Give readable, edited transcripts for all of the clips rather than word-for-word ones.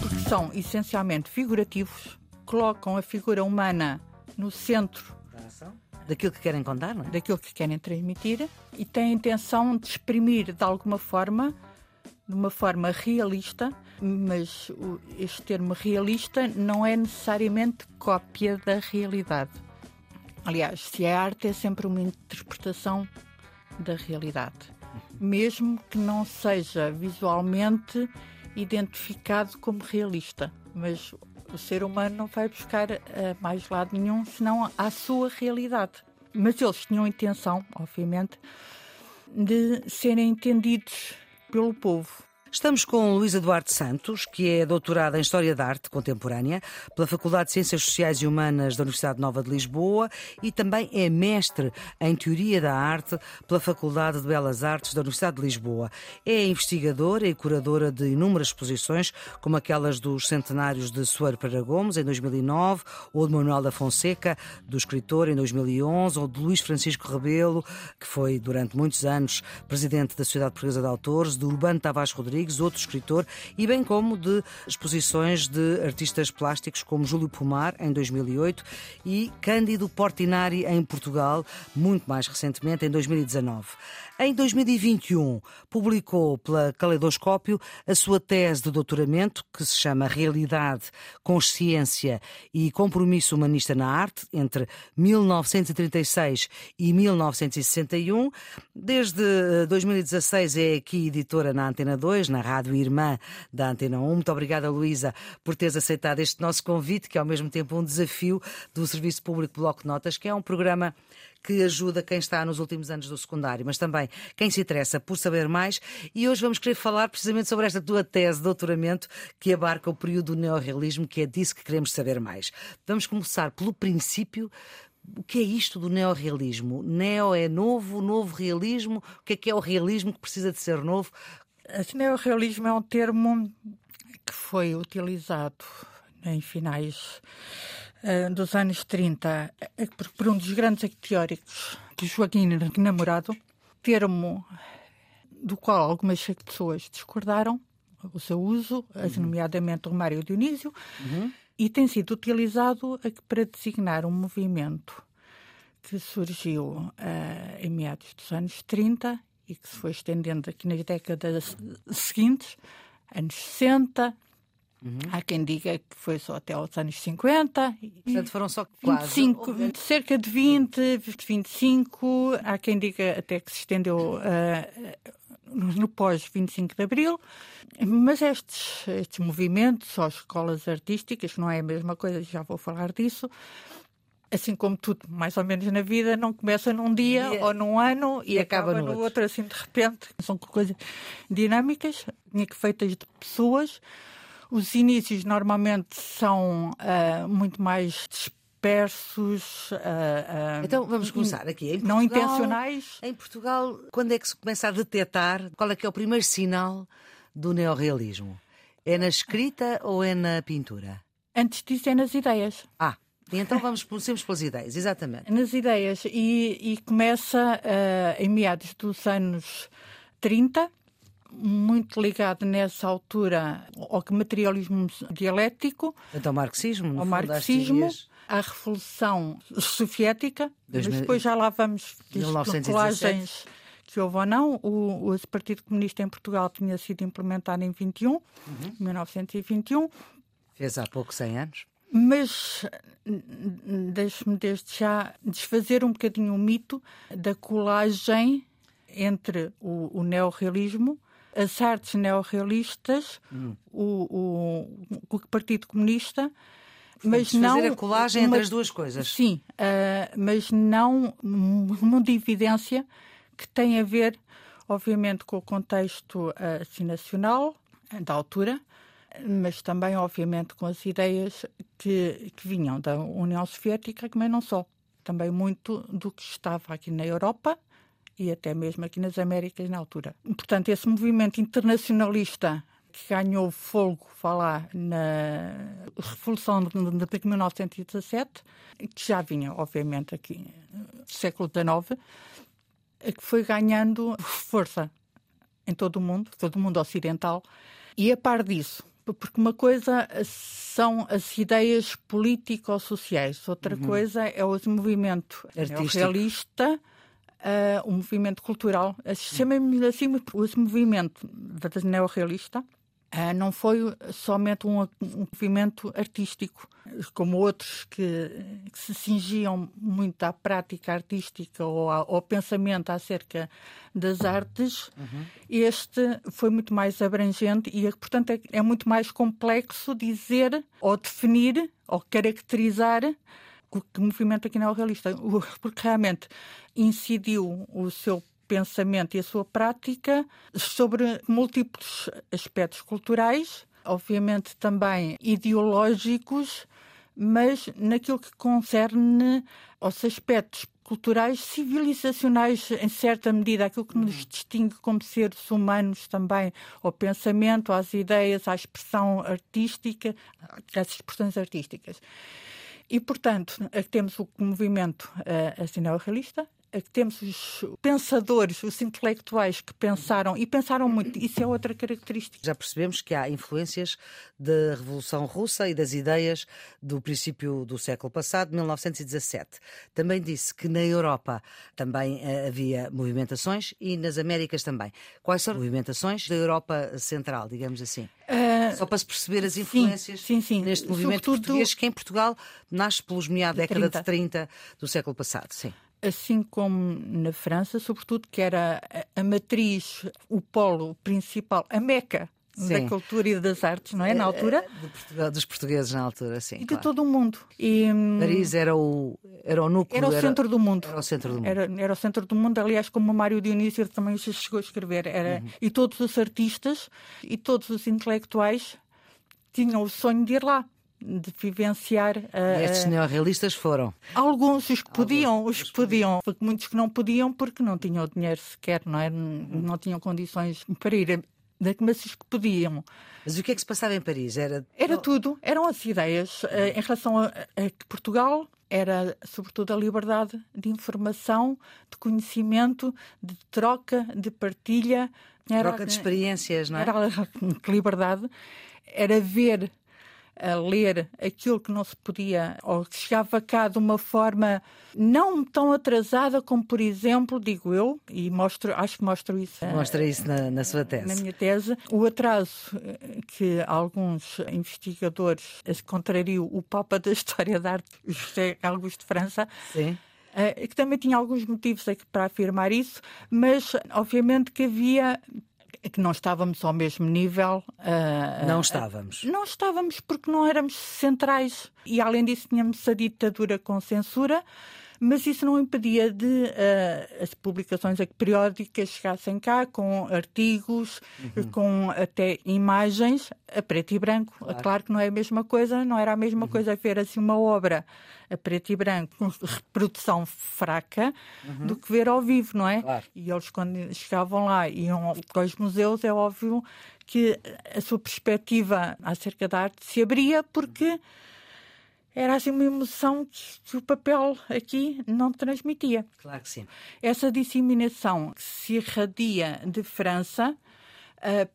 Porque são essencialmente figurativos, colocam a figura humana no centro da ação, daquilo que querem contar, não é? Daquilo que querem transmitir, e têm a intenção de exprimir de alguma forma, de uma forma realista, mas este termo realista não é necessariamente cópia da realidade. Aliás, se é arte, é sempre uma interpretação da realidade, mesmo que não seja visualmente identificado como realista, mas o ser humano não vai buscar a mais lado nenhum, senão à sua realidade. Mas eles tinham a intenção, obviamente, de serem entendidos pelo povo. Estamos com Luísa Duarte Santos, que é doutorada em História da Arte Contemporânea pela Faculdade de Ciências Sociais e Humanas da Universidade Nova de Lisboa e também é mestre em Teoria da Arte pela Faculdade de Belas Artes da Universidade de Lisboa. É investigadora e curadora de inúmeras exposições, como aquelas dos centenários de Soeiro Pereira Gomes, em 2009, ou de Manuel da Fonseca, do escritor, em 2011, ou de Luís Francisco Rebelo, que foi, durante muitos anos, presidente da Sociedade Portuguesa de Autores, de Urbano Tavares Rodrigues, outro escritor, e bem como de exposições de artistas plásticos como Júlio Pomar, em 2008, e Cândido Portinari, em Portugal, muito mais recentemente, em 2019. Em 2021, publicou pela Caleidoscópio a sua tese de doutoramento, que se chama Realidade, Consciência e Compromisso Humanista na Arte, entre 1936 e 1961. Desde 2016 é aqui editora na Antena 2, na Rádio Irmã da Antena 1. Muito obrigada, Luísa, por teres aceitado este nosso convite, que é ao mesmo tempo um desafio do Serviço Público Bloco de Notas, que é um programa que ajuda quem está nos últimos anos do secundário, mas também quem se interessa por saber mais. E hoje vamos querer falar precisamente sobre esta tua tese de doutoramento, que abarca o período do neorrealismo, que é disso que queremos saber mais. Vamos começar pelo princípio. O que é isto do neorrealismo? Neo é novo, novo realismo. O que é o realismo que precisa de ser novo? O neorrealismo é um termo que foi utilizado em finais dos anos 30 por um dos grandes teóricos, Joaquim Namorado, termo do qual algumas pessoas discordaram o seu uso, nomeadamente o Mário Dionísio, e tem sido utilizado para designar um movimento que surgiu em meados dos anos 30 e que se foi estendendo aqui nas décadas seguintes, anos 60, há quem diga que foi só até aos anos 50. Portanto, foram só 25, quase. Cerca de 20, 25, há quem diga até que se estendeu no pós-25 de Abril, mas estes movimentos, ou escolas artísticas, não é a mesma coisa, já vou falar disso, assim como tudo, mais ou menos na vida, não começa num dia ou num ano e acaba no outro, assim de repente. São coisas dinâmicas, feitas de pessoas. Os inícios normalmente são muito mais dispersos. Então vamos começar aqui. Em Portugal, não intencionais. Em Portugal, quando é que se começa a detectar qual é que é o primeiro sinal do neorrealismo? É na escrita ou é na pintura? Antes disso é nas ideias. E então comecemos pelas ideias, exatamente. Nas ideias, e começa em meados dos anos 30, muito ligado nessa altura ao materialismo dialético. Então ao marxismo. Ao marxismo, à Revolução Soviética, mas depois já lá vamos, as colagens que houve ou não. O Partido Comunista em Portugal tinha sido implementado em 1921. Fez há pouco 100 anos. Mas deixe-me desde já desfazer um bocadinho o mito da colagem entre o neorrealismo, as artes neorrealistas, o Partido Comunista, mas não fazer a colagem entre as duas coisas. Sim, mas não uma dividência que tem a ver, obviamente, com o contexto assim, nacional da altura, mas também, obviamente, com as ideias que vinham da União Soviética, mas não só. Também muito do que estava aqui na Europa e até mesmo aqui nas Américas na altura. Portanto, esse movimento internacionalista que ganhou fogo, falar na Revolução de 1917, que já vinha, obviamente, aqui do século XIX, que foi ganhando força em todo o mundo ocidental. E a par disso, porque uma coisa são as ideias político-sociais, outra coisa é o movimento realista, o movimento cultural. Chamem-me assim, mas o movimento neorrealista não foi somente um movimento artístico, como outros que se cingiam muito à prática artística ou ao pensamento acerca das artes. Este foi muito mais abrangente e, portanto, é muito mais complexo dizer ou definir ou caracterizar o movimento aqui neorrealista, porque realmente incidiu o seu pensamento e a sua prática sobre múltiplos aspectos culturais, obviamente também ideológicos, mas naquilo que concerne aos aspectos culturais, civilizacionais, em certa medida, aquilo que nos distingue como seres humanos também, ao pensamento, às ideias, à expressão artística, às expressões artísticas. E, portanto, aqui temos o movimento neorrealista, aqui temos os pensadores, os intelectuais que pensaram, e pensaram muito. Isso é outra característica. Já percebemos que há influências da Revolução Russa e das ideias do princípio do século passado, 1917. Também disse que na Europa também havia movimentações e nas Américas também. Quais são as movimentações da Europa Central, digamos assim? Só para se perceber as influências neste movimento português, que em Portugal nasce pelos meados da década de 30 do século passado. Sim. Assim como na França, sobretudo, que era a matriz, o polo principal, a meca da cultura e das artes, não é? Na altura. Dos portugueses na altura, sim. E de todo o mundo. E Paris era o núcleo. Era o centro do mundo. Era o centro do mundo. Era o centro do mundo, aliás, como o Mário Dionísio também chegou a escrever. E todos os artistas e todos os intelectuais tinham o sonho de ir lá, de vivenciar. Estes neorrealistas foram? Alguns, os que podiam. Muitos que não podiam porque não tinham dinheiro sequer, não tinham condições para ir. Mas os que podiam. Mas o que é que se passava em Paris? Era tudo, eram as ideias. Em relação a Portugal, era sobretudo a liberdade de informação, de conhecimento, de troca, de partilha. Troca de experiências, não é? Era liberdade. Era ver, a ler aquilo que não se podia, ou que chegava cá de uma forma não tão atrasada como, por exemplo, digo eu, e acho que mostro isso. Mostra isso na sua tese. Na minha tese, o atraso que alguns investigadores contrariam o Papa da História da Arte, José Augusto de França. Sim. Que também tinha alguns motivos para afirmar isso, mas obviamente que havia... que não estávamos ao mesmo nível. Não estávamos porque não éramos centrais. E, além disso, tínhamos a ditadura com censura, mas isso não impedia de as publicações periódicas chegassem cá com artigos, com até imagens, a preto e branco. Claro. Claro que não é a mesma coisa, não era a mesma coisa ver assim uma obra a preto e branco, com reprodução fraca, do que ver ao vivo, não é? Claro. E eles, quando chegavam lá e iam aos museus, é óbvio que a sua perspectiva acerca da arte se abria porque... era assim uma emoção que o papel aqui não transmitia. Claro que sim. Essa disseminação que se irradia de França,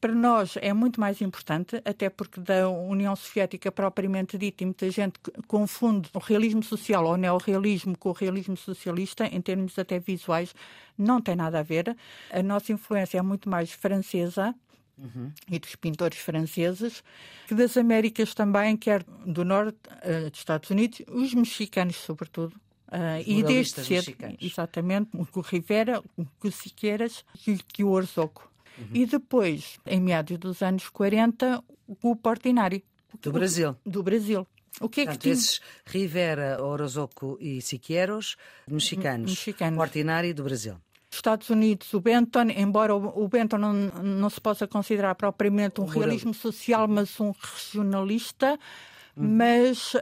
para nós é muito mais importante, até porque da União Soviética propriamente dita, e muita gente confunde o realismo social ou o neorrealismo com o realismo socialista, em termos até visuais, não tem nada a ver. A nossa influência é muito mais francesa, e dos pintores franceses, que das Américas também, quer do norte dos Estados Unidos, os mexicanos sobretudo, e desde cedo, exatamente, o Rivera, o Siqueiros e o Orozco. E depois, em meados dos anos 40, o Portinari. Do Brasil. O que é que tinha? Esses Rivera, Orozco e Siqueiros, mexicanos. Portinari do Brasil. Estados Unidos, o Benton, embora o Benton não se possa considerar propriamente um realismo social, mas um regionalista, mas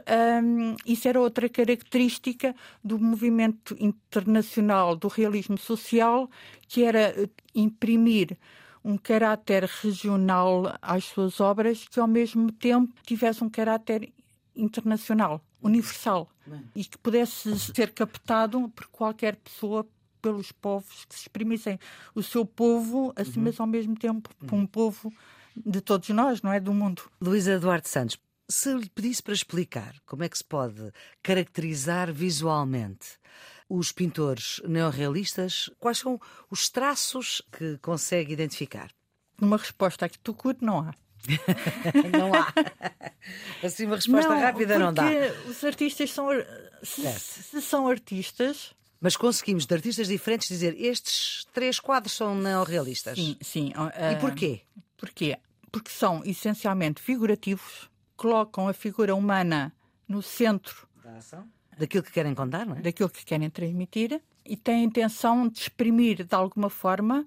isso era outra característica do movimento internacional do realismo social, que era imprimir um caráter regional às suas obras que, ao mesmo tempo, tivesse um caráter internacional. universal e que pudesse ser captado por qualquer pessoa, pelos povos que se exprimissem. O seu povo, assim, mas ao mesmo tempo um povo de todos nós, não é? Do mundo. Luísa Duarte Santos, se lhe pedisse para explicar como é que se pode caracterizar visualmente os pintores neorrealistas, quais são os traços que consegue identificar? Numa resposta aqui tu curto, não há. Não há. Assim uma resposta não, rápida não dá. Porque os artistas são... Se são artistas... Mas conseguimos, de artistas diferentes, dizer estes três quadros são neorrealistas. Sim, sim. E porquê? Porque são essencialmente figurativos, colocam a figura humana no centro da ação, daquilo que querem contar, não é? Daquilo que querem transmitir, e têm a intenção de exprimir de alguma forma,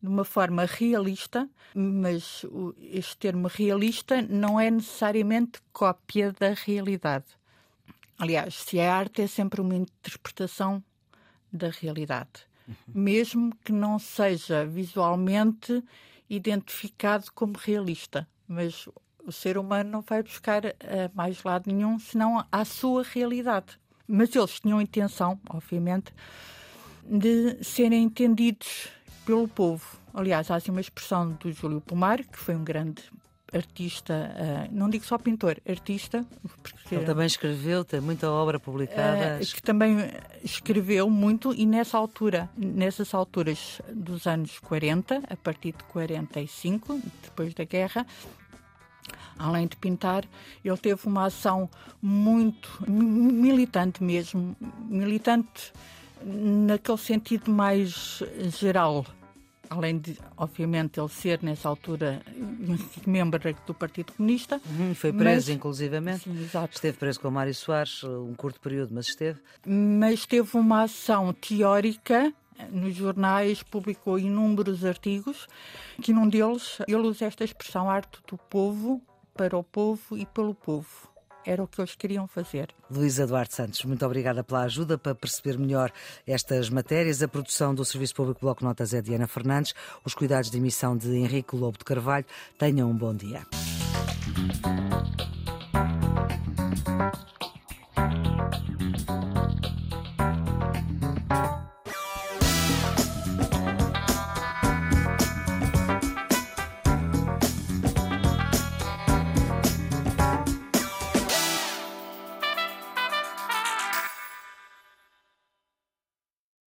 de uma forma realista, mas este termo realista não é necessariamente cópia da realidade. Aliás, se é arte, é sempre uma interpretação da realidade, mesmo que não seja visualmente identificado como realista, mas o ser humano não vai buscar a mais lado nenhum, senão à sua realidade. Mas eles tinham a intenção, obviamente, de serem entendidos pelo povo. Aliás, há assim uma expressão do Júlio Pomar, que foi um grande artista, não digo só pintor, artista. Porque ele também escreveu, tem muita obra publicada. Que também escreveu muito, e nessas alturas dos anos 40, a partir de 45, depois da guerra, além de pintar, ele teve uma ação muito militante mesmo, militante naquele sentido mais geral. Além de, obviamente, ele ser, nessa altura, um membro do Partido Comunista. Foi preso, inclusivamente. Sim, exato. Esteve preso com o Mário Soares, um curto período, mas esteve. Mas teve uma ação teórica nos jornais, publicou inúmeros artigos, que num deles ele usa esta expressão, arte do povo, para o povo e pelo povo. Era o que eles queriam fazer. Luísa Duarte Santos, muito obrigada pela ajuda para perceber melhor estas matérias. A produção do Serviço Público Bloco de Notas é Diana Fernandes. Os cuidados de emissão de Henrique Lobo de Carvalho. Tenham um bom dia.